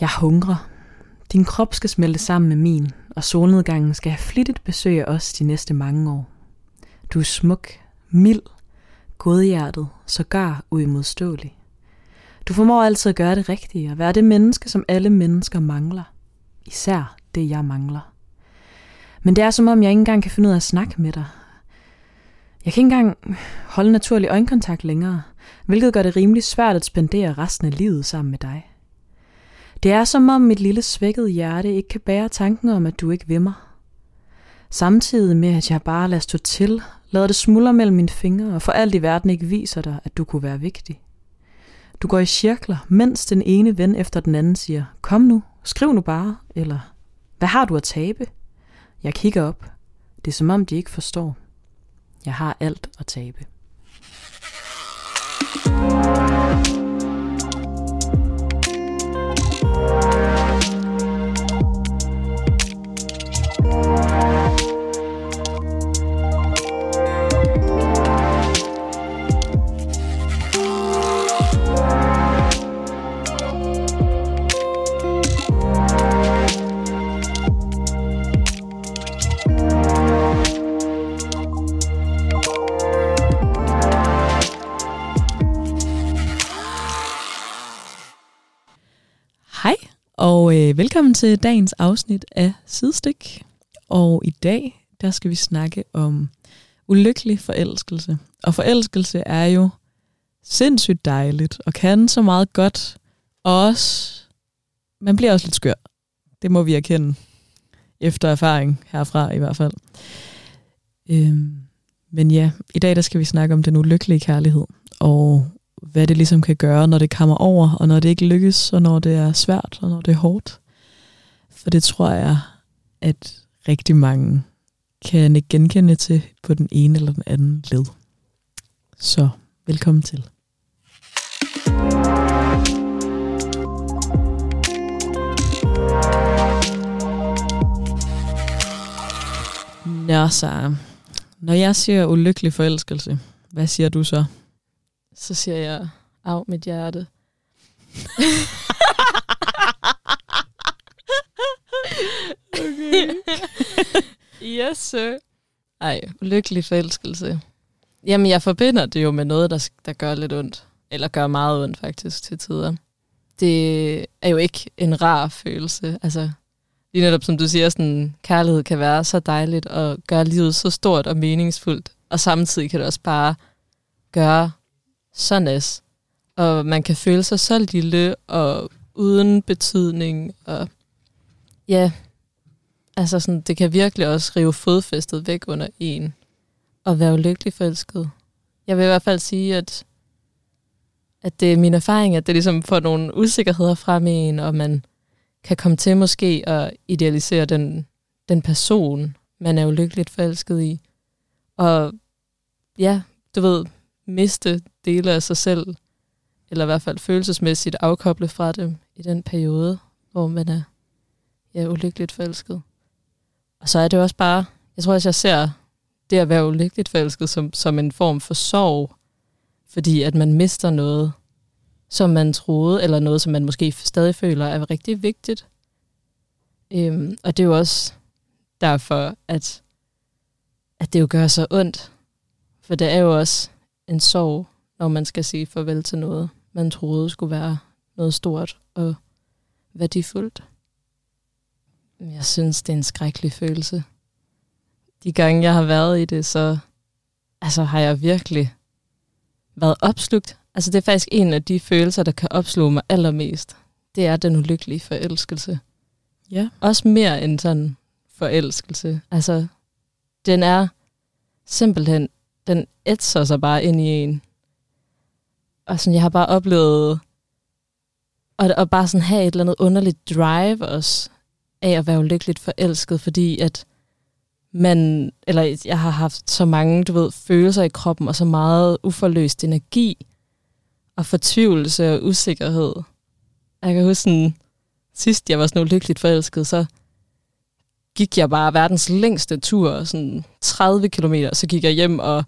Jeg hungrer. Din krop skal smelte sammen med min, og solnedgangen skal have flittigt besøg af os de næste mange år. Du er smuk, mild, godhjertet, sågar uimodståelig. Du formår altid at gøre det rigtige og være det menneske, som alle mennesker mangler. Især det, jeg mangler. Men det er som om, jeg ikke engang kan finde ud af at snakke med dig. Jeg kan ikke engang holde naturlig øjenkontakt længere, hvilket gør det rimelig svært at spendere resten af livet sammen med dig. Det er som om mit lille svækkede hjerte ikke kan bære tanken om, at du ikke vil mig. Samtidig med, at jeg bare lader stå til, lader det smuldre mellem mine fingre, og for alt i verden ikke viser dig, at du kunne være vigtig. Du går i cirkler, mens den ene ven efter den anden siger, kom nu, skriv nu bare, eller hvad har du at tabe? Jeg kigger op. Det er som om, de ikke forstår. Jeg har alt at tabe. Og velkommen til dagens afsnit af Sidstik. Og i dag, der skal vi snakke om ulykkelig forelskelse. Og forelskelse er jo sindssygt dejligt og kan så meget godt. Og også, man bliver også lidt skør. Det må vi erkende. Efter erfaring herfra i hvert fald. Men ja, i dag der skal vi snakke om den ulykkelige kærlighed. Og hvad det ligesom kan gøre, når det kommer over, og når det ikke lykkes, og når det er svært, og når det er hårdt. For det tror jeg, at rigtig mange kan ikke genkende til på den ene eller den anden led. Så velkommen til. Nå så, når jeg siger ulykkelig forelskelse, hvad siger du så? Så siger jeg, af mit hjerte. Okay. Yes, sir. Ej, ulykkelig forelskelse. Jamen, jeg forbinder det jo med noget, der gør lidt ondt. Eller gør meget ondt, faktisk, til tider. Det er jo ikke en rar følelse. Altså, lige netop som du siger, sådan, kærlighed kan være så dejligt og gøre livet så stort og meningsfuldt. Og samtidig kan det også bare gøre så næs. Og man kan føle sig så lille og uden betydning. Og ja, altså sådan, det kan virkelig også rive fodfæstet væk under en. Og være ulykkelig forelsket. Jeg vil i hvert fald sige, at det er min erfaring, at det ligesom får nogle usikkerheder frem i en, og man kan komme til måske at idealisere den person, man er ulykkeligt forelsket i. Og ja, du ved, miste dele af sig selv, eller i hvert fald følelsesmæssigt afkoble fra dem i den periode, hvor man er ulykkeligt forelsket. Og så er det også bare, jeg tror også, jeg ser det at være ulykkeligt forelsket som en form for sorg, fordi at man mister noget, som man troede, eller noget, som man måske stadig føler er rigtig vigtigt. Og det er jo også derfor, at det jo gør så ondt. For det er jo også en sorg, når man skal sige farvel til noget, man troede skulle være noget stort og værdifuldt. Jeg synes, det er en skrækkelig følelse. De gange, jeg har været i det, så altså, har jeg virkelig været opslugt. Altså, det er faktisk en af de følelser, der kan opsluge mig allermest. Det er den ulykkelige forelskelse. Ja. Også mere end sådan forelskelse. Altså, den er simpelthen, den ætser sig bare ind i en. Og sådan, jeg har bare oplevet at bare sådan have et eller andet underligt drive også, af at være ulykkeligt forelsket, fordi at man, eller jeg har haft så mange, du ved, følelser i kroppen, og så meget uforløst energi, og fortvivlelse og usikkerhed. Jeg kan huske sådan, sidst jeg var sådan ulykkeligt forelsket, så gik jeg bare verdens længste tur, sådan 30 kilometer, så gik jeg hjem og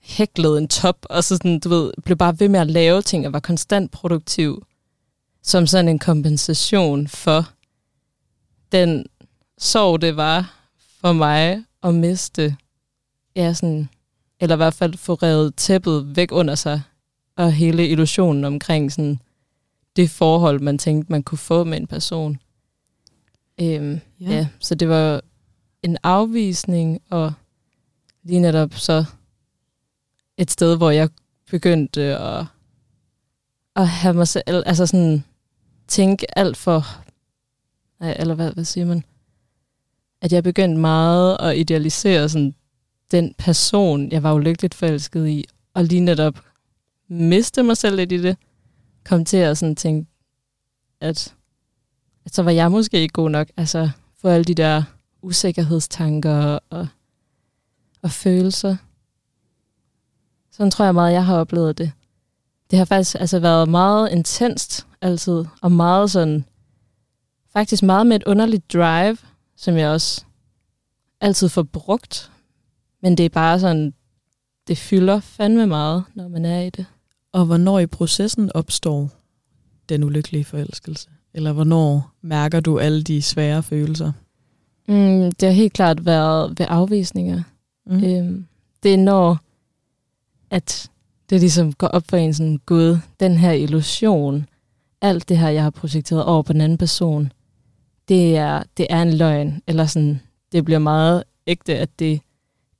hæklede en top, og så sådan, du ved, blev bare ved med at lave ting, og var konstant produktiv. som sådan en kompensation for den sorg, det var for mig at miste, ja, sådan, eller i hvert fald få revet tæppet væk under sig, og hele illusionen omkring sådan, det forhold, man tænkte, man kunne få med en person. Ja, så det var en afvisning, og lige netop så et sted, hvor jeg begyndte at have mig selv, altså sådan, tænke alt for, eller hvad siger man, at jeg begyndte meget at idealisere sådan, den person, jeg var ulykkeligt forelsket i, og lige netop miste mig selv lidt i det, kom til at sådan tænke, at så var jeg måske ikke god nok, altså for alle de der usikkerhedstanker og følelser. Sådan tror jeg meget, jeg har oplevet det. Det har faktisk altså været meget intenst altid, og meget sådan, faktisk meget med et underligt drive, som jeg også altid får brugt. Men det er bare sådan, det fylder fandme meget, når man er i det. Og hvornår i processen opstår den ulykkelige forelskelse? Eller hvornår mærker du alle de svære følelser? Det har helt klart været ved afvisninger. Det er når, at det ligesom går op for en sådan, gud, den her illusion, alt det her, jeg har projekteret over på den anden person, det er en løgn. Eller sådan, det bliver meget ægte, at det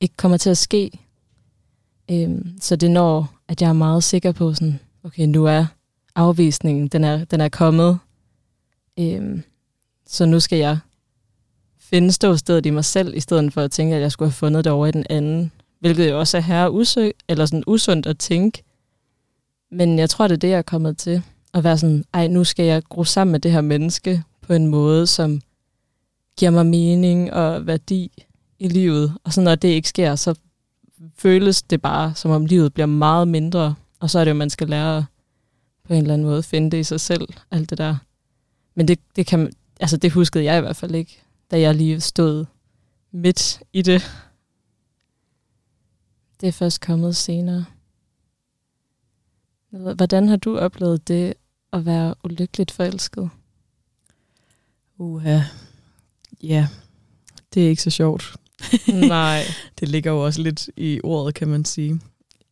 ikke kommer til at ske. Så det når, at jeg er meget sikker på sådan, okay, nu er afvisningen, den er kommet. Så nu skal jeg finde ståstedet i mig selv, i stedet for at tænke, at jeg skulle have fundet det over i den anden. Hvilket jo også er eller sådan usundt at tænke. Men jeg tror, det er det, jeg er kommet til. At være sådan, ej, nu skal jeg gro sammen med det her menneske på en måde, som giver mig mening og værdi i livet. Og så når det ikke sker, så føles det bare, som om livet bliver meget mindre. Og så er det jo, man skal lære på en eller anden måde finde det i sig selv, alt det der. Men det kan, altså det huskede jeg i hvert fald ikke, da jeg lige stod midt i det. Det er først kommet senere. Hvordan har du oplevet det at være ulykkeligt forelsket? Ja, det er ikke så sjovt. Nej. Det ligger jo også lidt i ordet, kan man sige.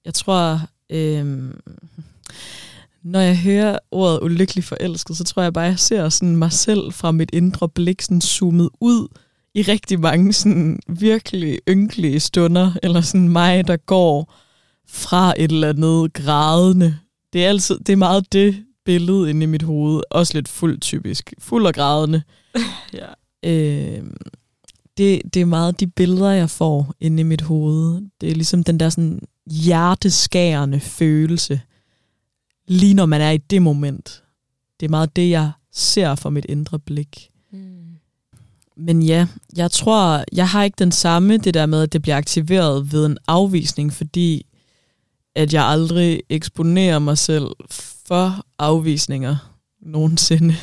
Jeg tror, når jeg hører ordet ulykkelig forelsket, så tror jeg bare, at jeg ser sådan mig selv fra mit indre blik sådan zoomet ud i rigtig mange sådan virkelig ynkelige stunder, eller sådan mig, der går fra et eller andet grædende. Det er meget det billede inde i mit hoved, også lidt fuldt typisk. Fuld og grædende. Ja. Det er meget de billeder, jeg får inde i mit hoved. Det er ligesom den der sådan hjerteskærende følelse, lige når man er i det moment. Det er meget det, jeg ser fra mit indre blik. Men ja, jeg tror, jeg har ikke den samme, det der med, at det bliver aktiveret ved en afvisning, fordi at jeg aldrig eksponerer mig selv for afvisninger nogensinde.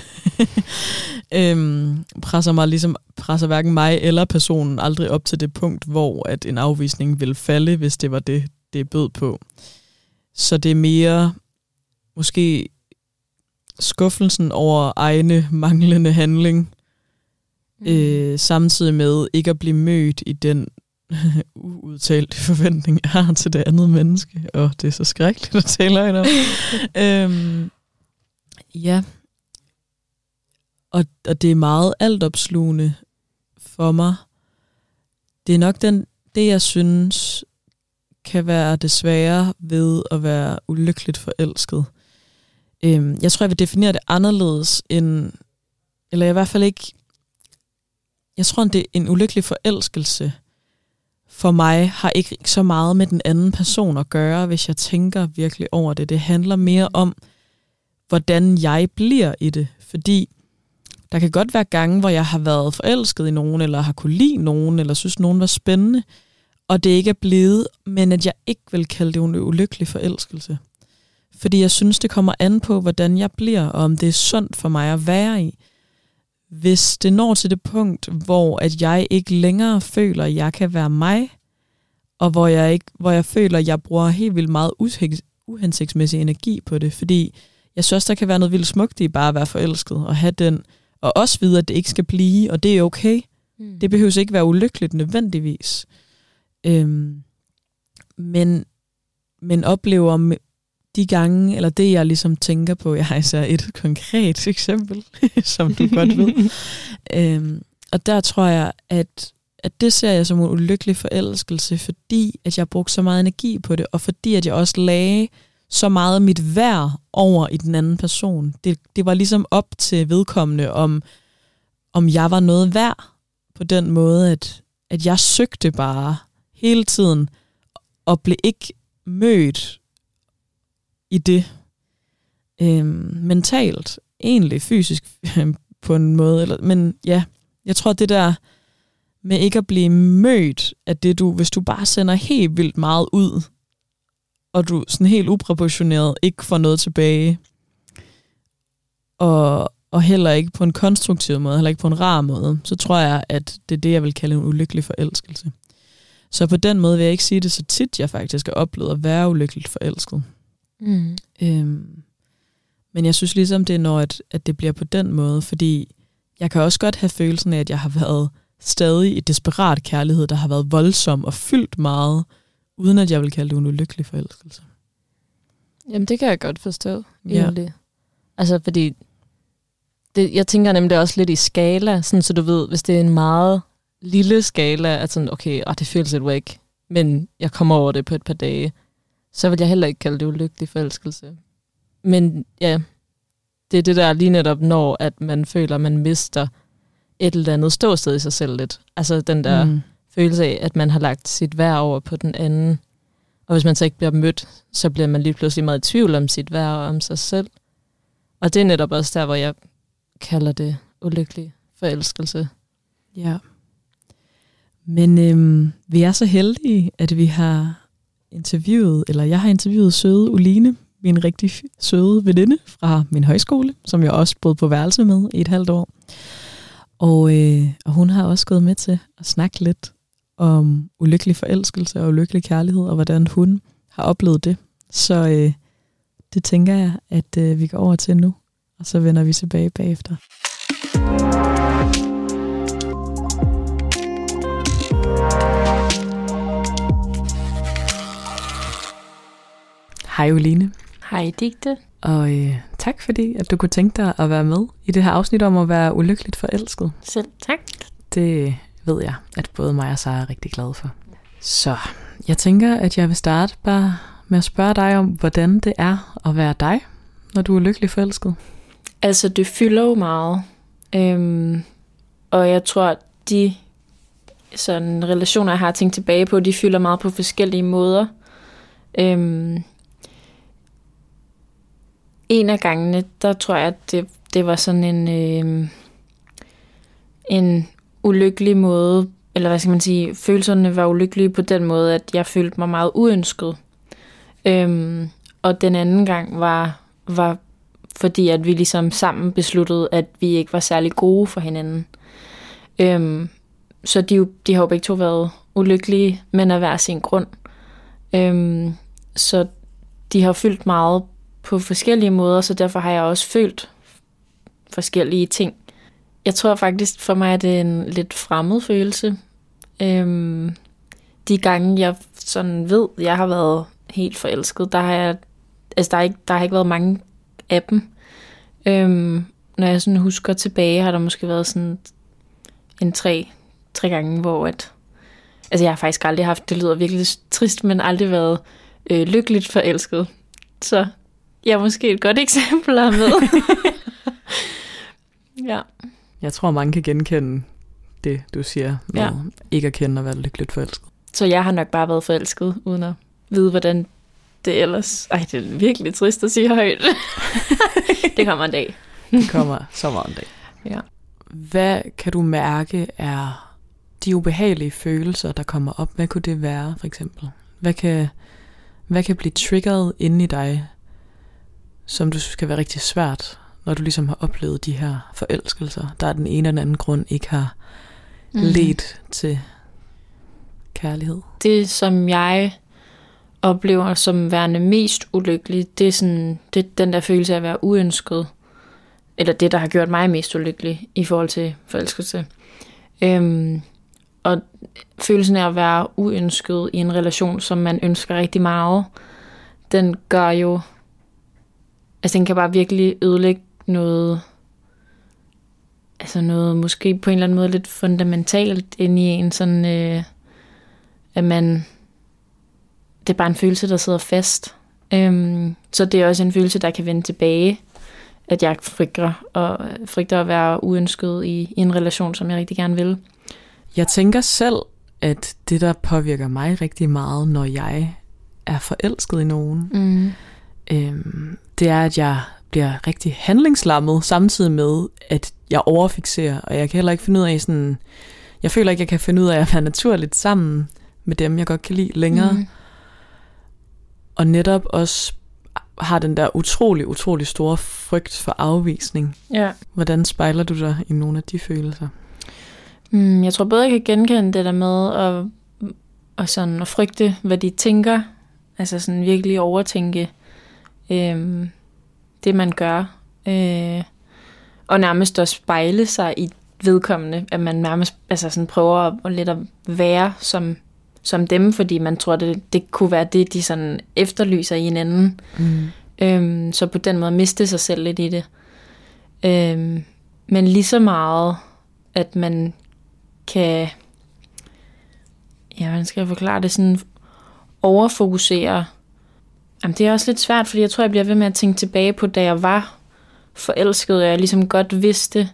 presser hverken mig eller personen aldrig op til det punkt, hvor at en afvisning ville falde, hvis det var det, det bød på. Så det er mere måske skuffelsen over egne manglende handling, samtidig med ikke at blive mødt i den uudtalte forventning, jeg har til det andet menneske. Og det er så skrækkeligt at tale om. Ja. Og det er meget altopslugende for mig. Det er nok det, jeg synes, kan være det svære ved at være ulykkeligt forelsket. Jeg tror, jeg vil definere det anderledes end, eller i hvert fald ikke, jeg tror, at det er en ulykkelig forelskelse for mig har ikke så meget med den anden person at gøre, hvis jeg tænker virkelig over det. Det handler mere om, hvordan jeg bliver i det, fordi der kan godt være gange, hvor jeg har været forelsket i nogen, eller har kunne lide nogen, eller synes, nogen var spændende, og det ikke er blevet, men at jeg ikke vil kalde det en ulykkelig forelskelse. Fordi jeg synes, det kommer an på, hvordan jeg bliver, og om det er sundt for mig at være i. Hvis det når til det punkt, hvor at jeg ikke længere føler, at jeg kan være mig, og hvor jeg føler, at jeg bruger helt vildt meget uhensigtsmæssig energi på det, fordi jeg synes også, der kan være noget vildt smukt i bare at være forelsket og have den, og også vide, at det ikke skal blive, og det er okay. Mm. Det behøves ikke være ulykkeligt nødvendigvis. Men oplever de gange, eller det jeg ligesom tænker på, jeg har især et konkret eksempel, som du godt ved. Og der tror jeg, at det ser jeg som en ulykkelig forelskelse, fordi at jeg brugte så meget energi på det, og fordi at jeg også lagde så meget af mit værd over i den anden person. Det var ligesom op til vedkommende, om jeg var noget værd, på den måde, at jeg søgte bare hele tiden, og blev ikke mødt i det mentalt, egentlig fysisk på en måde. Men ja, jeg tror det der med ikke at blive mødt af det du, hvis du bare sender helt vildt meget ud, og du sådan helt uproportioneret ikke får noget tilbage, og heller ikke på en konstruktiv måde, heller ikke på en rar måde, så tror jeg, at det er det, jeg vil kalde en ulykkelig forelskelse. Så på den måde vil jeg ikke sige det så tit, jeg faktisk har oplevet at være ulykkeligt forelsket. Mm. Men jeg synes ligesom, det er når, at det bliver på den måde, fordi jeg kan også godt have følelsen af, at jeg har været stadig i desperat kærlighed, der har været voldsom og fyldt meget, uden at jeg vil kalde det en ulykkelig forelskelse. Jamen det kan jeg godt forstå, egentlig. Ja. Altså fordi, det, jeg tænker nemlig også lidt i skala, sådan, så du ved, hvis det er en meget lille skala, at sådan, okay, det føles et wake, men jeg kommer over det på et par dage, så vil jeg heller ikke kalde det ulykkelig forelskelse. Men ja, det er det der lige netop, når at man føler, at man mister et eller andet ståsted i sig selv lidt. Altså den der følelse af, at man har lagt sit værd over på den anden. Og hvis man så ikke bliver mødt, så bliver man lige pludselig meget i tvivl om sit værd og om sig selv. Og det er netop også der, hvor jeg kalder det ulykkelig forelskelse. Ja. Men vi er så heldige, at vi har interviewet, eller jeg har interviewet søde Uline, min rigtig søde veninde fra min højskole, som jeg også boede på værelse med i et halvt år. Og hun har også gået med til at snakke lidt om ulykkelig forelskelse og ulykkelig kærlighed, og hvordan hun har oplevet det. Så det tænker jeg, at vi går over til nu, og så vender vi tilbage bagefter. Hej Uline. Hej Digte. Og tak fordi, at du kunne tænke dig at være med i det her afsnit om at være ulykkeligt forelsket. Selv tak. Det ved jeg, at både mig og Sara er rigtig glade for. Så jeg tænker, at jeg vil starte bare med at spørge dig om, hvordan det er at være dig, når du er ulykkelig forelsket. Altså det fylder jo meget. Og jeg tror, at de sådan, relationer, jeg har tænkt tilbage på, de fylder meget på forskellige måder. En af gangene, der tror jeg, at det var sådan en ulykkelig måde, eller hvad skal man sige, følelserne var ulykkelige på den måde, at jeg følte mig meget uønsket. Og den anden gang var fordi, at vi ligesom sammen besluttede, at vi ikke var særlig gode for hinanden. Så de har jo begge to været ulykkelige, men af hver sin grund. Så de har fyldt meget på forskellige måder, så derfor har jeg også følt forskellige ting. Jeg tror faktisk, for mig at det er en lidt fremmed følelse. De gange, jeg sådan ved, jeg har været helt forelsket, der har ikke været mange af dem. Når jeg sådan husker tilbage, har der måske været sådan en tre gange, hvor at... Altså jeg har faktisk aldrig haft, det lyder virkelig trist, men aldrig været lykkeligt forelsket. Så... Jeg er måske et godt eksempel hermed. Ja. Jeg tror, mange kan genkende det, du siger, med ikke at kende og være lykkeligt forelsket. Så jeg har nok bare været forelsket, uden at vide, hvordan det ellers... Ej, det er virkelig trist at sige højt. Det kommer en dag. Det kommer så meget en dag. Ja. Hvad kan du mærke er de ubehagelige følelser, der kommer op? Hvad kunne det være, for eksempel? Hvad kan blive triggeret inde i dig, som du synes kan være rigtig svært, når du ligesom har oplevet de her forelskelser, der er den ene og den anden grund ikke har ledt til kærlighed? Det, som jeg oplever som værende mest ulykkelig, det er sådan, det er den der følelse af at være uønsket. Eller det, der har gjort mig mest ulykkelig i forhold til forelskelse. Og følelsen af at være uønsket i en relation, som man ønsker rigtig meget, den gør jo, altså den kan bare virkelig ødelægge noget, altså noget måske på en eller anden måde lidt fundamentalt inde i en, sådan at man, det er bare en følelse, der sidder fast. Så det er også en følelse, der kan vende tilbage, at jeg frygter at være uønsket i en relation, som jeg rigtig gerne vil. Jeg tænker selv, at det, der påvirker mig rigtig meget, når jeg er forelsket i nogen, det er, at jeg bliver rigtig handlingslammet, samtidig med, at jeg overfikserer, og jeg kan heller ikke finde ud af sådan... Jeg føler ikke, jeg kan finde ud af at være naturligt sammen med dem, jeg godt kan lide længere. Og netop også har den der utrolig store frygt for afvisning. Ja. Hvordan spejler du dig i nogle af de følelser? Jeg tror både, jeg kan genkende det der med at frygte, hvad de tænker. Altså sådan virkelig overtænke det, man gør. Og nærmest også spejle sig i vedkommende, at man nærmest altså sådan prøver lidt at være som dem, fordi man tror, det kunne være det, de sådan efterlyser i en anden. Så på den måde miste sig selv lidt i det. Men lige så meget, at man kan, ja, hvordan skal jeg forklare det, sådan overfokusere. Jamen, det er også lidt svært, fordi jeg tror, jeg bliver ved med at tænke tilbage på, da jeg var forelsket, og jeg ligesom godt vidste,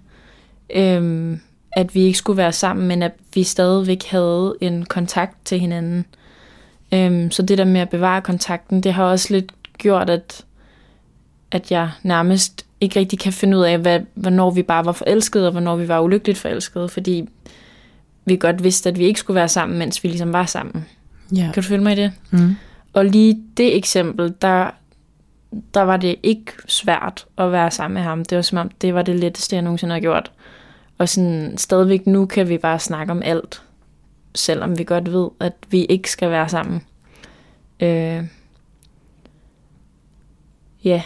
at vi ikke skulle være sammen, men at vi stadigvæk havde en kontakt til hinanden. Så det der med at bevare kontakten, det har også lidt gjort, at jeg nærmest ikke rigtig kan finde ud af, hvornår vi bare var forelskede, og hvornår vi var ulykkeligt forelskede, fordi vi godt vidste, at vi ikke skulle være sammen, mens vi ligesom var sammen. Yeah. Kan du følge mig i det? Mm. Og lige det eksempel, der var det ikke svært at være sammen med ham. Det var som om, det var det letteste, jeg nogensinde har gjort. Og sådan, stadigvæk nu kan vi bare snakke om alt, selvom vi godt ved, at vi ikke skal være sammen. Ja,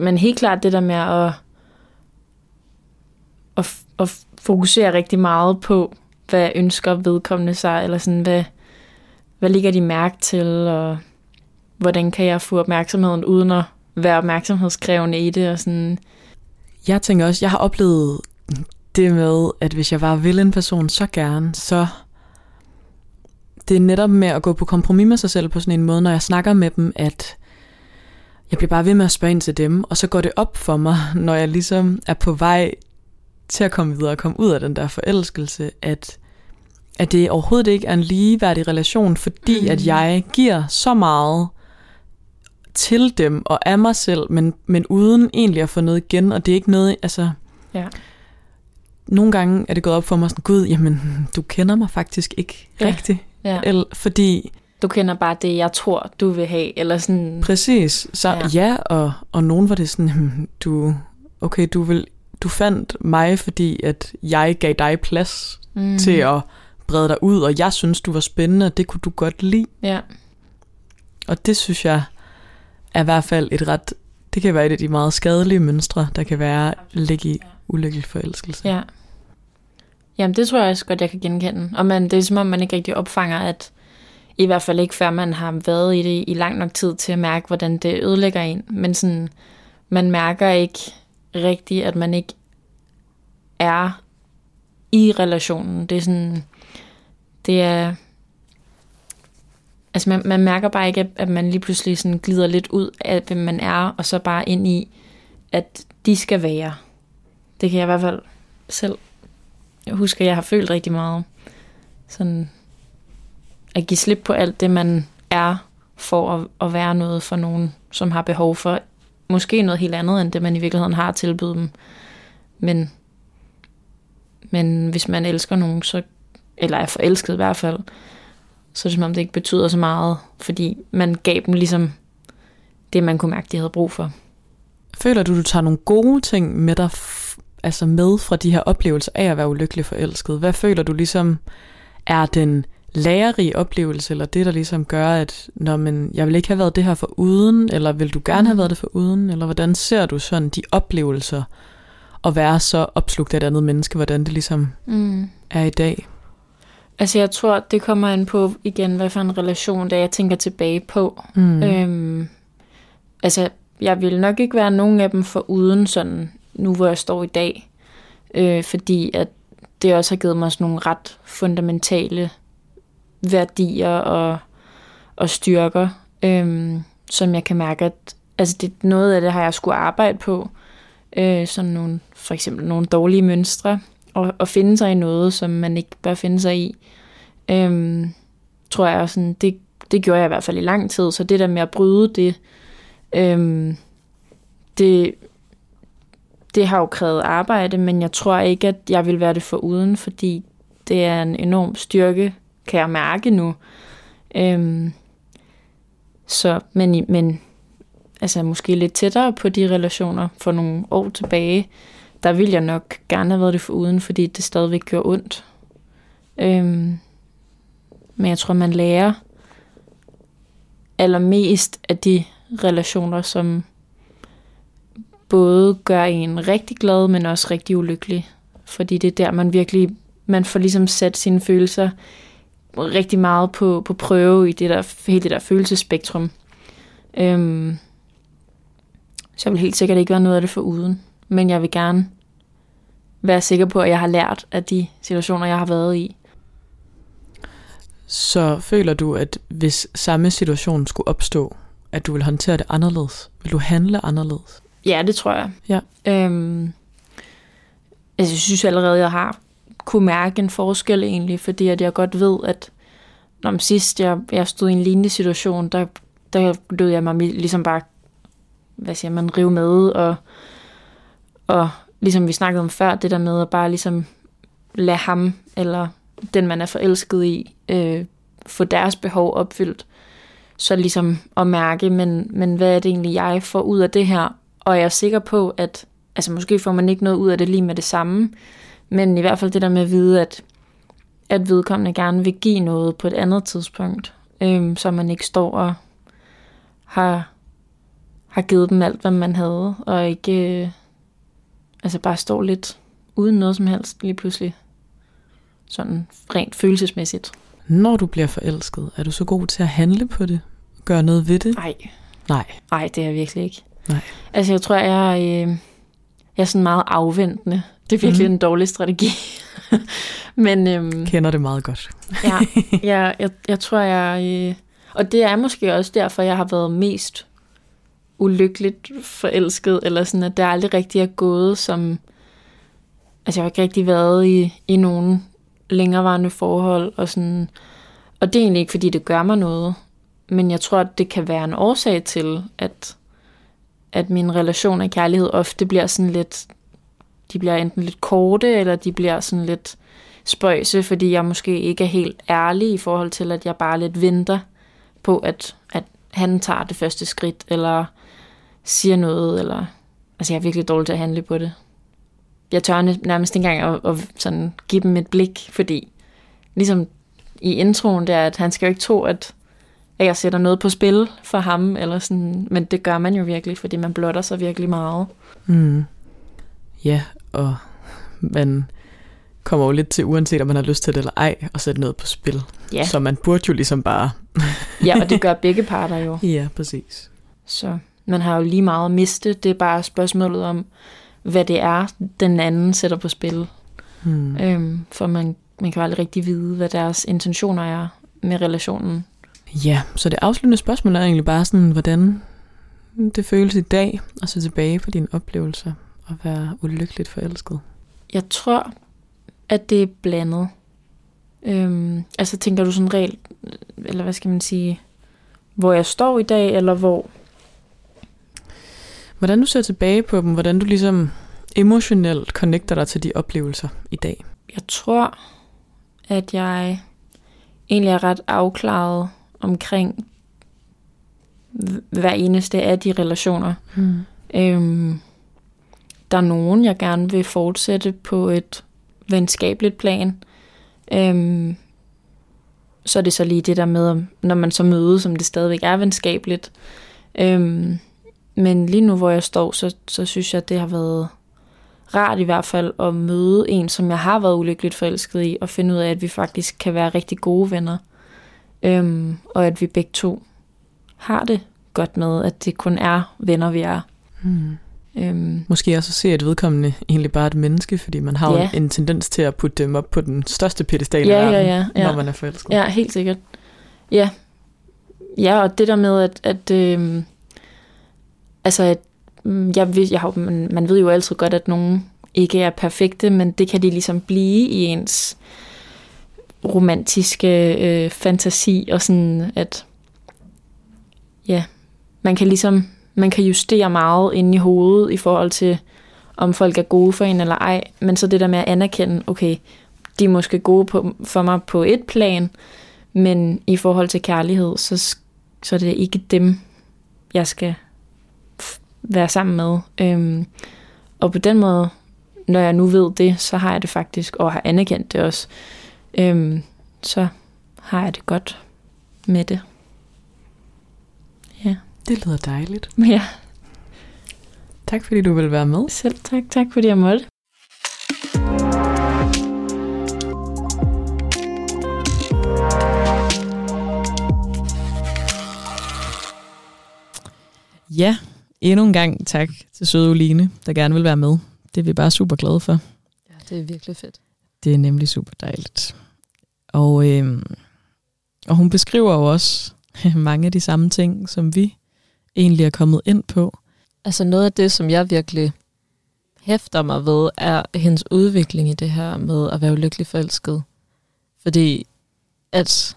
men helt klart det der med at fokusere rigtig meget på, hvad ønsker vedkommende sig, eller sådan, hvad ligger de mærke til, og hvordan kan jeg få opmærksomheden uden at være opmærksomhedskrævende i det, og sådan. Jeg tænker også, jeg har oplevet det med, at hvis jeg bare vil en person så gerne, så det er netop med at gå på kompromis med sig selv på sådan en måde, når jeg snakker med dem, at jeg bliver bare ved med at spørge ind til dem, og så går det op for mig, når jeg ligesom er på vej til at komme videre og komme ud af den der forelskelse, at det overhovedet ikke er en ligeværdig relation, fordi at jeg giver så meget til dem og af mig selv, men uden egentlig at få noget igen, og det er ikke noget, altså... Ja. Nogle gange er det gået op for mig sådan, gud, jamen, du kender mig faktisk ikke rigtigt. Ja. Eller, fordi... Du kender bare det, jeg tror, du vil have, eller sådan... Præcis. Så ja, og nogen var det sådan, du fandt mig, fordi at jeg gav dig plads til at brede dig ud, og jeg synes du var spændende, og det kunne du godt lide. Ja. Og det synes jeg er i hvert fald det kan være et af de meget skadelige mønstre, der kan være ligge i ulykkelig forelskelse. Ja. Jamen det tror jeg også godt, jeg kan genkende. Og det er som om, man ikke rigtig opfanger, at i hvert fald ikke før man har været i det i lang nok tid til at mærke, hvordan det ødelægger en. Men sådan, man mærker ikke rigtigt, at man ikke er i relationen. Det er sådan, det er... Altså man mærker bare ikke, at man lige pludselig sådan glider lidt ud af, hvem man er, og så bare ind i, at de skal være. Det kan jeg i hvert fald selv. Jeg husker, jeg har følt rigtig meget. Sådan at give slip på alt det, man er, for at være noget for nogen, som har behov for måske noget helt andet, end det man i virkeligheden har at tilbyde dem. Men hvis man elsker nogen, så, eller er forelsket i hvert fald, så er det som om, det ikke betyder så meget, fordi man gav dem ligesom det, man kunne mærke, de havde brug for. Føler du tager nogle gode ting med dig, altså med fra de her oplevelser af at være ulykkelig forelsket? Hvad føler du ligesom er den lærerig oplevelse, eller det, der ligesom gør, at nå, men jeg vil ikke have været det her for uden, eller vil du gerne have været det for uden, eller hvordan ser du sådan de oplevelser at være så opslugt af et andet menneske, hvordan det ligesom er i dag? Altså jeg tror, det kommer an på igen, hvad for en relation, der jeg tænker tilbage på. Altså jeg ville nok ikke være nogen af dem for uden sådan, nu hvor jeg står i dag, fordi at det også har givet mig sådan nogle ret fundamentale værdier og styrker, som jeg kan mærke, at altså det, noget af det har jeg skulle arbejde på, sådan nogle, for eksempel nogle dårlige mønstre, og finde sig i noget, som man ikke bør finde sig i, tror jeg sådan, det gjorde jeg i hvert fald i lang tid, så det der med at bryde det, det har jo krævet arbejde, men jeg tror ikke, at jeg vil være det foruden, fordi det er en enorm styrke, kan jeg mærke nu. Så, men altså måske lidt tættere på de relationer for nogle år tilbage, der ville jeg nok gerne have været det foruden, fordi det stadigvæk gør ondt. Men jeg tror, man lærer allermest af de relationer, som både gør en rigtig glad, men også rigtig ulykkelig. Fordi det er der, man får ligesom sat sine følelser rigtig meget på prøve i det der, hele det der følelsespektrum. Så jeg vil helt sikkert ikke være noget af det foruden. Men jeg vil gerne være sikker på, at jeg har lært af de situationer, jeg har været i. Så føler du, at hvis samme situation skulle opstå, at du vil håndtere det anderledes? Vil du handle anderledes? Ja, det tror jeg. Ja. Altså, jeg synes allerede, jeg har kunne mærke en forskel egentlig, fordi at jeg godt ved, at når sidst jeg stod i en lignende situation, der lød jeg mig ligesom bare, hvad siger man, rive med, og ligesom vi snakkede om før, det der med at bare ligesom lade ham, eller den man er forelsket i, få deres behov opfyldt, så ligesom at mærke, men hvad er det egentlig, jeg får ud af det her, og jeg er sikker på, at altså måske får man ikke noget ud af det lige med det samme, men i hvert fald det der med at vide, at vedkommende gerne vil give noget på et andet tidspunkt, så man ikke står og har givet dem alt, hvad man havde, og ikke altså bare står lidt uden noget som helst lige pludselig, sådan rent følelsesmæssigt. Når du bliver forelsket, er du så god til at handle på det? Gøre noget ved det? Nej, det er jeg virkelig ikke. Nej. Altså jeg tror, jeg er sådan meget afventende. Det er virkelig en dårlig strategi. Men kender det meget godt. Ja, jeg tror, og det er måske også derfor, jeg har været mest ulykkeligt forelsket, eller sådan, at det aldrig rigtig er gået som, altså jeg har ikke rigtig været i nogen længerevarende forhold, og sådan, og det er egentlig ikke, fordi det gør mig noget, men jeg tror, at det kan være en årsag til, at min relation af kærlighed ofte bliver sådan lidt, de bliver enten lidt korte, eller de bliver sådan lidt spøjse, fordi jeg måske ikke er helt ærlig i forhold til, at jeg bare lidt venter på, at han tager det første skridt, eller siger noget, eller altså jeg er virkelig dårlig til at handle på det. Jeg tør nærmest ikke engang at sådan give dem et blik, fordi ligesom i introen der, at han skal jo ikke tro, at jeg sætter noget på spil for ham, eller sådan, men det gør man jo virkelig, fordi man blotter sig virkelig meget. Ja, og man kommer jo lidt til, uanset om man har lyst til det eller ej, at sætte noget på spil. Ja. Så man burde jo ligesom bare... ja, og det gør begge parter jo. Ja, præcis. Så man har jo lige meget at miste. Det er bare spørgsmålet om, hvad det er, den anden sætter på spil. For man kan jo aldrig rigtig vide, hvad deres intentioner er med relationen. Ja, så det afsluttende spørgsmål er egentlig bare sådan, hvordan det føles i dag at se tilbage på dine oplevelser og være ulykkeligt forelsket. Jeg tror, at det er blandet. Altså tænker du sådan regel, eller hvad skal man sige, hvor jeg står i dag, eller hvor? Hvordan du ser tilbage på dem, hvordan du ligesom emotionelt connecter dig til de oplevelser i dag? Jeg tror, at jeg egentlig er ret afklaret omkring hver eneste af de relationer. Der er nogen, jeg gerne vil fortsætte på et venskabeligt plan. så er det så lige det der med, når man så mødes, som det stadigvæk er venskabeligt. Men lige nu, hvor jeg står, så synes jeg, at det har været rart i hvert fald at møde en, som jeg har været ulykkeligt forelsket i, og finde ud af, at vi faktisk kan være rigtig gode venner. Og at vi begge to har det godt med, at det kun er venner, vi er. Måske også at se, at vedkommende egentlig bare er et menneske, fordi man har jo en tendens til at putte dem op på den største pedestal i verden, når man er forelsket. Ja, helt sikkert. Ja, ja, og det der med, at man ved jo altid godt, at nogen ikke er perfekte, men det kan de ligesom blive i ens romantiske fantasi, og sådan at man kan justere meget inde i hovedet i forhold til, om folk er gode for en eller ej, men så det der med at anerkende, okay, de er måske gode for mig på et plan, men i forhold til kærlighed, så er det ikke dem, jeg skal være sammen med. Og på den måde, når jeg nu ved det, så har jeg det faktisk, og har anerkendt det også, så har jeg det godt med det. Ja. Det lyder dejligt. Ja. Tak fordi du ville være med. Selv tak. Tak fordi jeg måtte. Ja, endnu en gang tak til søde Uline, der gerne vil være med. Det er vi bare super glade for. Ja, det er virkelig fedt. Det er nemlig super dejligt. Og hun beskriver jo også mange af de samme ting, som vi egentlig er kommet ind på. Altså noget af det, som jeg virkelig hæfter mig ved, er hendes udvikling i det her med at være ulykkelig forelsket. Fordi at,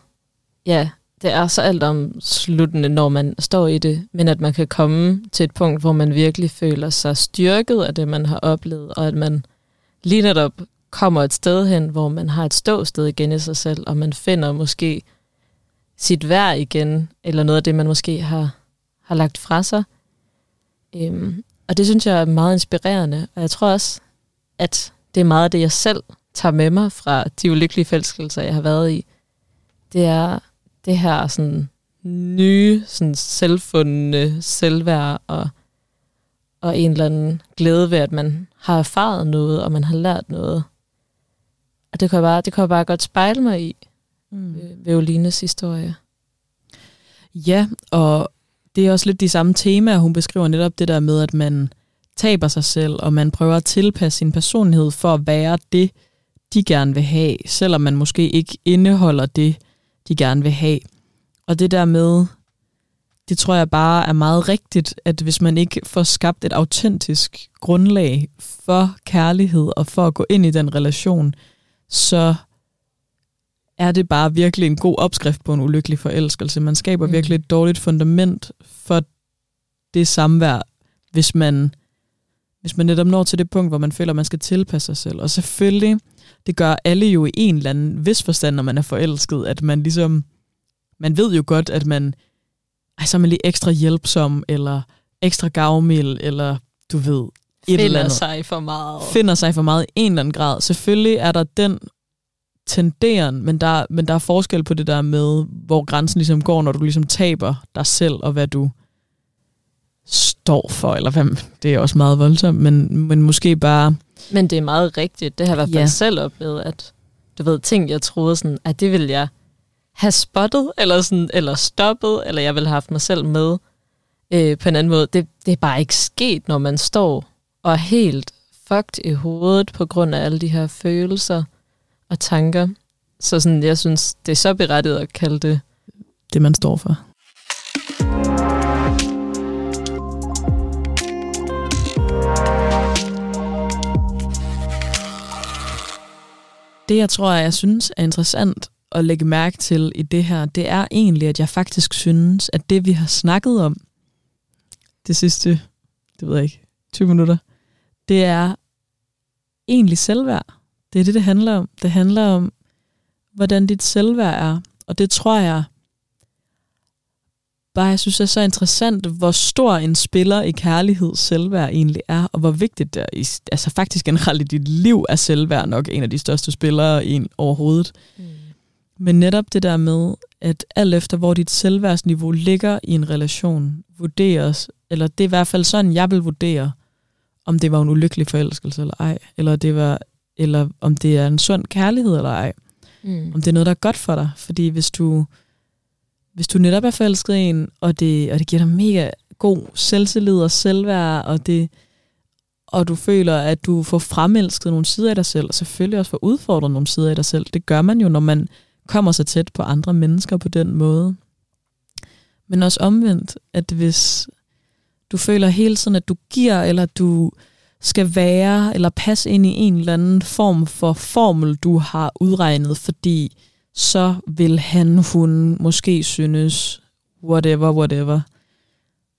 ja, det er så alt omsluttende, når man står i det, men at man kan komme til et punkt, hvor man virkelig føler sig styrket af det, man har oplevet, og at man lige netop kommer et sted hen, hvor man har et ståsted igen i sig selv, og man finder måske sit værd igen, eller noget af det, man måske har lagt fra sig. Og det synes jeg er meget inspirerende, og jeg tror også, at det er meget af det, jeg selv tager med mig fra de ulykkelige forelskelser, jeg har været i. Det er det her sådan nye, sådan selvfundne selvværd, og en eller anden glæde ved, at man har erfaret noget, og man har lært noget. Og det kan jeg bare godt spejle mig i, ved Ulines historie. Ja, og det er også lidt de samme temaer. Hun beskriver netop det der med, at man taber sig selv, og man prøver at tilpasse sin personlighed for at være det, de gerne vil have, selvom man måske ikke indeholder det, de gerne vil have. Og det der med, det tror jeg bare er meget rigtigt, at hvis man ikke får skabt et autentisk grundlag for kærlighed og for at gå ind i den relation, så er det bare virkelig en god opskrift på en ulykkelig forelskelse. Man skaber virkelig et dårligt fundament for det samvær, hvis man netop når til det punkt, hvor man føler, man skal tilpasse sig selv. Og selvfølgelig, det gør alle jo i en eller anden vis forstand, når man er forelsket, at man ligesom, man ved jo godt, at man, så er man lige ekstra hjælpsom, eller ekstra gavmild, eller du ved, et eller andet. Finder sig for meget i en eller anden grad. Selvfølgelig er der den tenderen, men der er forskel på det der med, hvor grænsen ligesom går, når du ligesom taber dig selv, og hvad du står for, eller hvad, det er også meget voldsomt, men måske bare... Men det er meget rigtigt, det har jeg i hvert fald selv oplevet, at du ved, ting jeg troede sådan, at det ville jeg have spottet, eller sådan, eller stoppet, eller jeg ville have haft mig selv med på en anden måde. Det er bare ikke sket, når man står og er helt fucked i hovedet på grund af alle de her følelser og tanker. Så sådan, jeg synes, det er så berettiget at kalde det det, man står for. Det, jeg tror, jeg synes er interessant at lægge mærke til i det her, det er egentlig, at jeg faktisk synes, at det, vi har snakket om det sidste, det ved jeg ikke, 20 minutter, det er egentlig selvværd. Det er det handler om. Det handler om, hvordan dit selvværd er. Og det tror jeg bare, jeg synes er så interessant, hvor stor en spiller i kærlighed selvværd egentlig er, og hvor vigtigt det er. Altså faktisk generelt i dit liv er selvværd nok en af de største spillere overhovedet. Men netop det der med, at alt efter hvor dit selvværdsniveau ligger i en relation, vurderes, eller det er i hvert fald sådan, jeg vil vurdere, om det var en ulykkelig forelskelse eller ej, eller om det er en sund kærlighed eller ej. Mm. Om det er noget, der er godt for dig. Fordi hvis du netop er forelsket i en, og det giver dig mega god selvtillid og selvværd, og du føler, at du får fremelsket nogle sider af dig selv, og selvfølgelig også får udfordret nogle sider af dig selv. Det gør man jo, når man kommer så tæt på andre mennesker på den måde. Men også omvendt, at hvis du føler hele tiden, at du giver, eller du skal være, eller passe ind i en eller anden form for formel, du har udregnet, fordi så vil han, hun måske synes, whatever,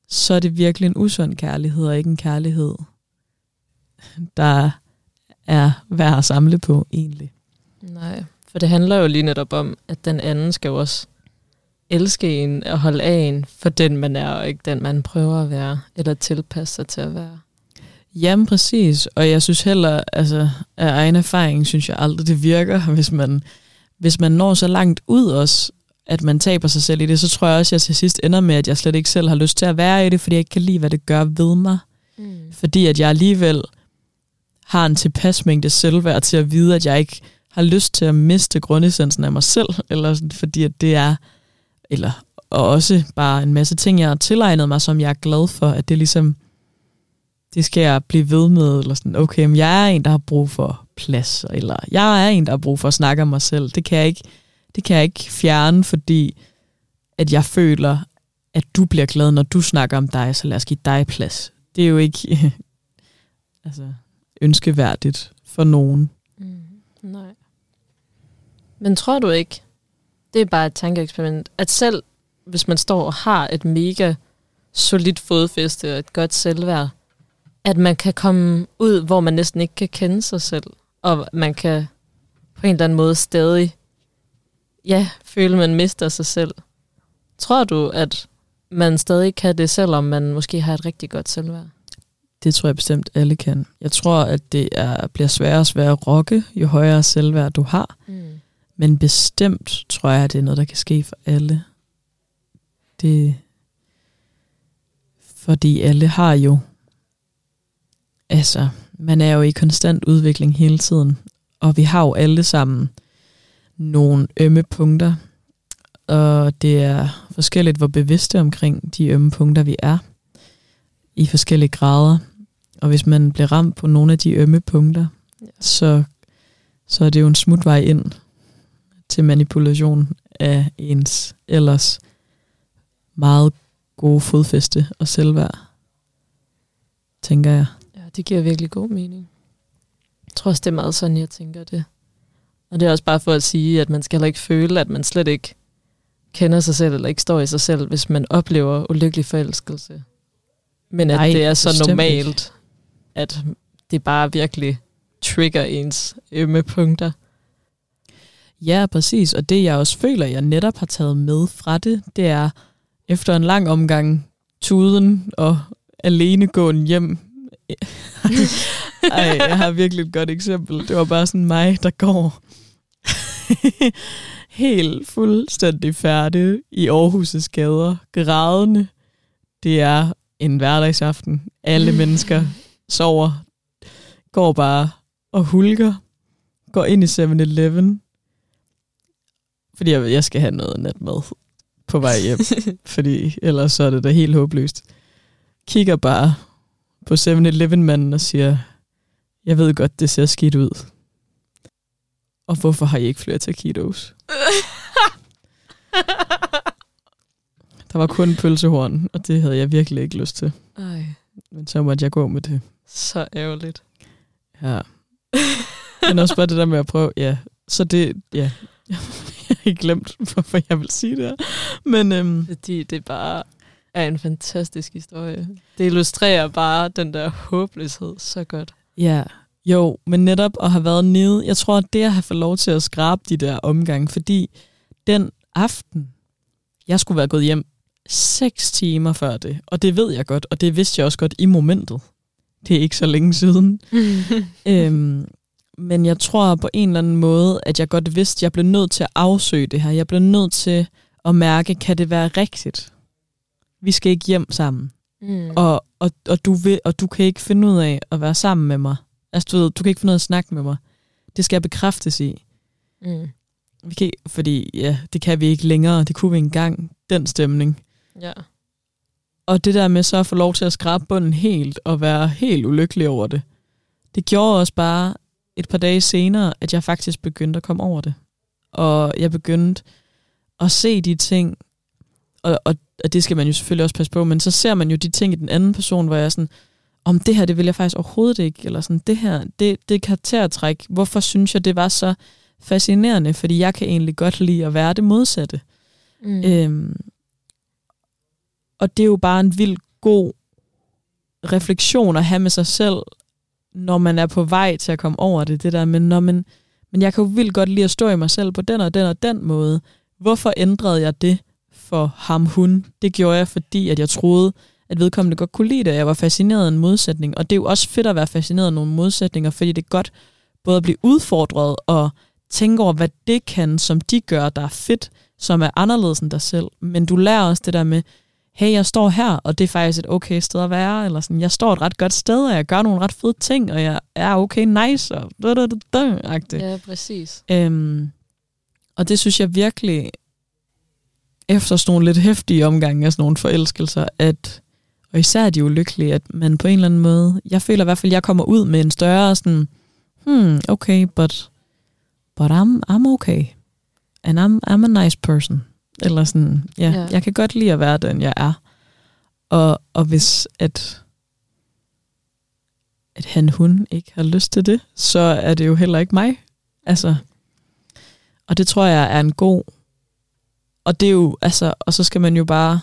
så er det virkelig en usund kærlighed, og ikke en kærlighed, der er værd at samle på, egentlig. Nej, for det handler jo lige netop om, at den anden skal jo også elske en og holde af en for den, man er, og ikke den, man prøver at være, eller tilpasse sig til at være. Jamen præcis, og jeg synes heller, altså af egen erfaring, synes jeg aldrig, det virker, hvis man når så langt ud også, at man taber sig selv i det, så tror jeg også, at jeg til sidst ender med, at jeg slet ikke selv har lyst til at være i det, fordi jeg ikke kan lide, hvad det gør ved mig. Mm. Fordi at jeg alligevel har en tilpas mængde selvværd til at vide, at jeg ikke har lyst til at miste grundessensen af mig selv, eller sådan, fordi at det er, eller og også bare en masse ting, jeg har tilegnet mig, som jeg er glad for, at det ligesom, det skal jeg blive ved med, eller sådan, okay, men jeg er en, der har brug for plads, eller jeg er en, der har brug for at snakke om mig selv. Det kan jeg ikke fjerne, fordi at jeg føler, at du bliver glad, når du snakker om dig, så lad os give dig plads. Det er jo ikke altså ønskeværdigt for nogen. Mm, nej. Men tror du ikke, det er bare et tankeeksperiment, at selv hvis man står og har et mega solidt fodfæste og et godt selvværd, at man kan komme ud, hvor man næsten ikke kan kende sig selv, og man kan på en eller anden måde stadig føle, man mister sig selv. Tror du, at man stadig kan det, selvom man måske har et rigtig godt selvværd? Det tror jeg bestemt alle kan. Jeg tror, at det bliver sværere og sværere at rokke, jo højere selvværd du har. Mm. Men bestemt tror jeg, at det er noget, der kan ske for alle. Fordi alle har jo, altså, man er jo i konstant udvikling hele tiden, og vi har jo alle sammen nogle ømme punkter, og det er forskelligt, hvor bevidste omkring de ømme punkter vi er, i forskellige grader. Og hvis man bliver ramt på nogle af de ømme punkter, så er det jo en smutvej ind til manipulation af ens ellers meget gode fodfæste og selvværd, tænker jeg. Det giver virkelig god mening. Jeg tror også, det er meget sådan, jeg tænker det. Og det er også bare for at sige, at man skal heller ikke føle, at man slet ikke kender sig selv, eller ikke står i sig selv, hvis man oplever ulykkelig forelskelse. Men at det er så normalt, ikke, at det bare virkelig trigger ens ømme punkter. Ja, præcis. Og det, jeg også føler, jeg netop har taget med fra det, det er efter en lang omgang tuden og alenegåen hjem. Ej, jeg har virkelig et godt eksempel. Det var bare sådan mig, der går helt fuldstændig færdig i Aarhus' gader, grædende. Det er en hverdagsaften. Alle mennesker sover, går bare og hulker, går ind i 7-Eleven, fordi jeg skal have noget natmad på vej hjem, fordi ellers så er det da helt håbløst. Kigger bare på 7-Eleven-manden og siger, jeg ved godt, det ser skidt ud. Og hvorfor har I ikke flere taquitos? Der var kun pølsehorn, og det havde jeg virkelig ikke lyst til. Ej. Men så måtte jeg gå med det. Så ærgerligt. Ja. Men også bare det der med at prøve, ja. Så det, ja. Jeg har ikke glemt, hvorfor jeg vil sige det her. Men, fordi det bare er en fantastisk historie. Det illustrerer bare den der håbløshed så godt. Ja, jo, men netop at have været nede, jeg tror, at det at have fået lov til at skrabe de der omgange, fordi den aften, jeg skulle være gået hjem 6 timer før det, og det ved jeg godt, og det vidste jeg også godt i momentet. Det er ikke så længe siden. Men jeg tror på en eller anden måde, at jeg godt vidste, at jeg blev nødt til at afsøge det her. Jeg blev nødt til at mærke, kan det være rigtigt? Vi skal ikke hjem sammen. Mm. Og du kan ikke finde ud af at være sammen med mig. Altså, du kan ikke finde ud af at snakke med mig. Det skal jeg bekræftes i. Mm. Vi kan, fordi ja, det kan vi ikke længere. Det kunne vi engang. Den stemning. Ja. Og det der med så at få lov til at skrabe bunden helt og være helt ulykkelig over det, det gjorde også bare et par dage senere, at jeg faktisk begyndte at komme over det. Og jeg begyndte at se de ting, og det skal man jo selvfølgelig også passe på, men så ser man jo de ting i den anden person, hvor jeg er sådan, om det her, det vil jeg faktisk overhovedet ikke, eller sådan, det her, det karaktertræk, hvorfor synes jeg, det var så fascinerende, fordi jeg kan egentlig godt lide at være det modsatte. Mm. Og det er jo bare en vild god refleksion at have med sig selv, når man er på vej til at komme over det der, men jeg kan jo vildt godt lide at stå i mig selv på den og den måde. Hvorfor ændrede jeg det for ham, hun? Det gjorde jeg, fordi at jeg troede, at vedkommende godt kunne lide det, jeg var fascineret af en modsætning, og det er jo også fedt at være fascineret af nogle modsætninger, fordi det er godt både at blive udfordret og tænke over, hvad det kan, som de gør, der er fedt, som er anderledes end dig selv, men du lærer også det der med, hey, jeg står her, og det er faktisk et okay sted at være, eller sådan, jeg står et ret godt sted, og jeg gør nogle ret fede ting, og jeg er okay nice, og da-da-da-da-agtigt. Ja, præcis. Og det synes jeg virkelig, efter sådan nogle lidt heftige omgange af sådan nogle forelskelser, at, og især er de ulykkelige, at man på en eller anden måde, jeg føler i hvert fald, at jeg kommer ud med en større sådan, okay, but I'm okay, and I'm a nice person. Eller sådan, ja, yeah. Jeg kan godt lide at være den, jeg er. Og hvis at han, hun ikke har lyst til det, så er det jo heller ikke mig. Altså, og det tror jeg er en god... Og det er jo, altså, og så skal man jo bare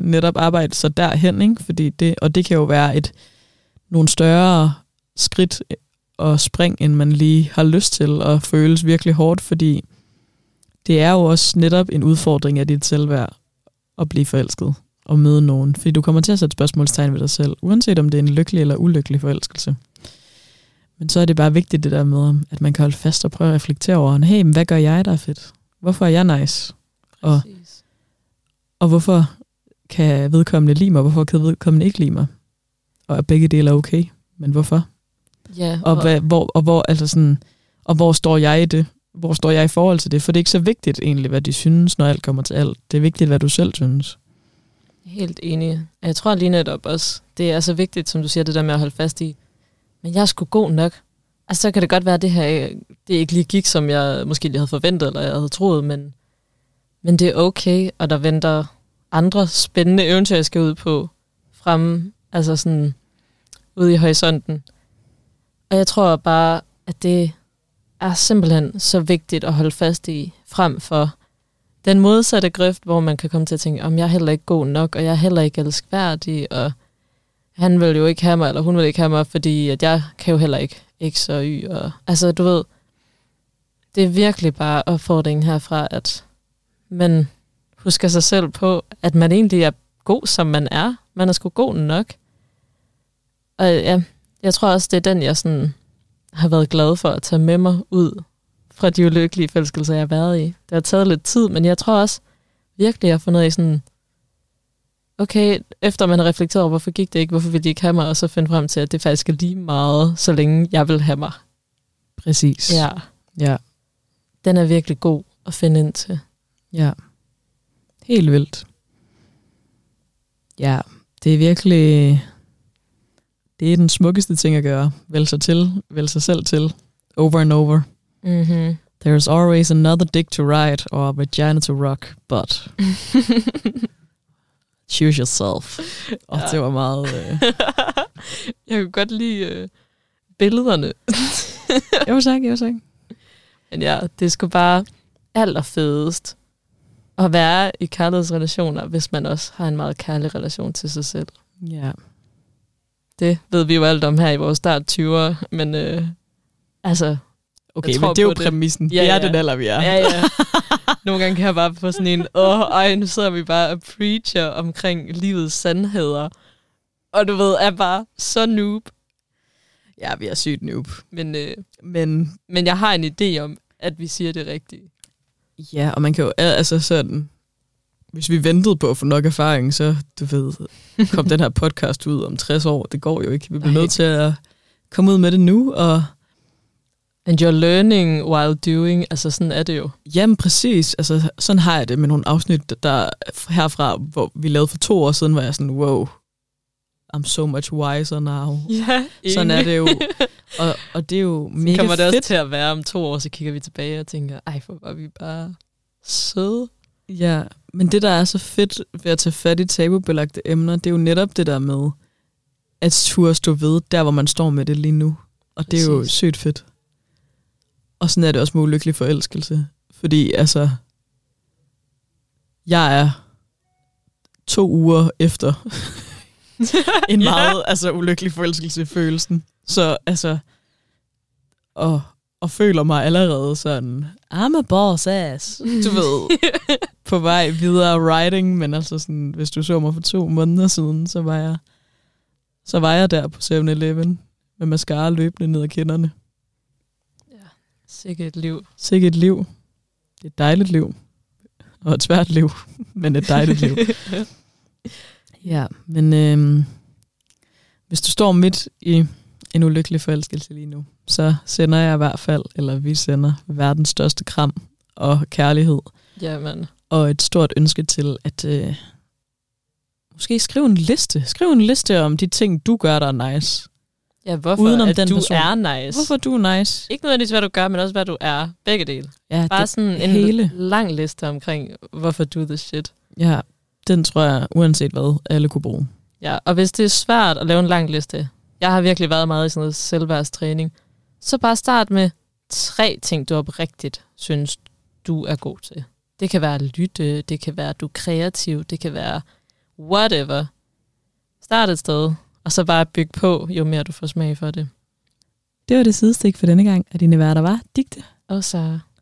netop arbejde så derhen, ikke? Fordi det, og det kan jo være nogle større skridt og spring, end man lige har lyst til, og føles virkelig hårdt, fordi... Det er jo også netop en udfordring af dit selvværd at blive forelsket og møde nogen. Fordi du kommer til at sætte spørgsmålstegn ved dig selv, uanset om det er en lykkelig eller ulykkelig forelskelse. Men så er det bare vigtigt det der med, at man kan holde fast og prøve at reflektere over, hey, men hvad gør jeg, der er fedt? Hvorfor er jeg nice? Og hvorfor kan vedkommende lide mig? Hvorfor kan vedkommende ikke lide mig? Og er begge dele okay? Men hvorfor? Ja, hvor står jeg i det? Hvor står jeg i forhold til det? For det er ikke så vigtigt egentlig, hvad de synes, når alt kommer til alt. Det er vigtigt, hvad du selv synes. Helt enig. Jeg tror lige netop også, det er så vigtigt, som du siger, det der med at holde fast i, men jeg er sgu god nok. Altså, så kan det godt være, at det her det ikke lige gik, som jeg måske lige havde forventet, eller jeg havde troet, men det er okay, og der venter andre spændende eventyr, jeg skal ud på fremme, altså sådan ude i horisonten. Og jeg tror bare, at det er simpelthen så vigtigt at holde fast i, frem for den modsatte grøft, hvor man kan komme til at tænke, om jeg er heller ikke god nok, og jeg er heller ikke elskværdig, og han vil jo ikke have mig, eller hun vil ikke have mig, fordi at jeg kan jo heller ikke X og Y. Og, altså, du ved, det er virkelig bare opfordringen herfra, at man husker sig selv på, at man egentlig er god, som man er. Man er sgu god nok. Og ja, jeg tror også, det er den, jeg sådan... har været glad for at tage med mig ud fra de ulykkelige forelskelser, jeg har været i. Det har taget lidt tid, men jeg tror også virkelig, jeg har fundet i sådan, okay, efter man har reflekteret over, hvorfor gik det ikke, hvorfor ville de ikke have mig, og så finde frem til, at det faktisk er lige meget, så længe jeg vil have mig. Præcis. Ja. Den er virkelig god at finde ind til. Ja. Helt vildt. Ja, det er virkelig... Det er den smukkeste ting at gøre. Vælg sig selv til. Over and over. Mm-hmm. There's always another dick to ride or vagina to rock, but choose yourself. Og det var meget... Jeg kunne godt lide billederne. Jo tak. Men ja, det er sgu bare allerfedest at være i kærlighedsrelationer, hvis man også har en meget kærlig relation til sig selv. Ja. Yeah. Det ved vi jo alt om her i vores start 20'er, men altså... Okay, men det er jo præmissen. Ja, det er den alder, vi er. Ja. Nogle gange kan jeg bare få sådan en, nu sidder vi bare og preacher omkring livets sandheder. Og du ved, er bare så noob. Ja, vi er sygt noob. Men jeg har en idé om, at vi siger det rigtige. Ja, og man kan jo altså sådan... Hvis vi ventede på at få nok erfaring, så du ved, kom den her podcast ud om 60 år. Det går jo ikke. Vi bliver nødt til at komme ud med det nu. And you're learning while doing. Altså sådan er det jo. Jamen præcis. Altså sådan har jeg det med nogle afsnit der herfra, hvor vi lavede for 2 år siden, var jeg sådan, wow, I'm so much wiser now. Ja, sådan er det jo. Og det er jo mega fedt. Så kommer det også til at være om 2 år, så kigger vi tilbage og tænker, ej, hvor var vi bare søde. Ja, men det, der er så fedt ved at tage fat i tabubelagte emner, det er jo netop det der med, at turde stå ved, der hvor man står med det lige nu. Og det er jo sygt fedt. Og sådan er det også med ulykkelig forelskelse. Fordi altså, jeg er 2 uger efter en meget ulykkelig forelskelse-følelsen. Så altså, og føler mig allerede sådan, I'm a boss ass, du ved, på vej videre riding, men altså sådan, hvis du så mig for 2 måneder siden, så var jeg der på 7-Eleven med mascara løbende ned ad kinderne. Ja, sikkert et liv. Sikkert et liv. Det er et dejligt liv. Og et svært liv, men et dejligt liv. Ja, men hvis du står midt i en ulykkelig forelskelse lige nu, så sender jeg i hvert fald, eller vi sender verdens største kram og kærlighed. Jamen. Og et stort ønske til, at måske skrive en liste. Skriv en liste om de ting, du gør, der er nice. Ja, hvorfor er nice. Hvorfor du er nice. Ikke nødvendigvis, hvad du gør, men også, hvad du er. Begge dele. Ja, bare sådan en lang liste omkring, hvorfor du the shit. Ja, den tror jeg, uanset hvad, alle kunne bruge. Ja, og hvis det er svært at lave en lang liste, jeg har virkelig været meget i sådan noget selvværdstræning, så bare start med 3 ting, du oprigtigt synes, du er god til. Det kan være at lytte, det kan være, at du er kreativ, det kan være whatever. Start et sted, og så bare bygge på, jo mere du får smag for det. Det var det sidestik for denne gang, at dine værter var Digte og Sara.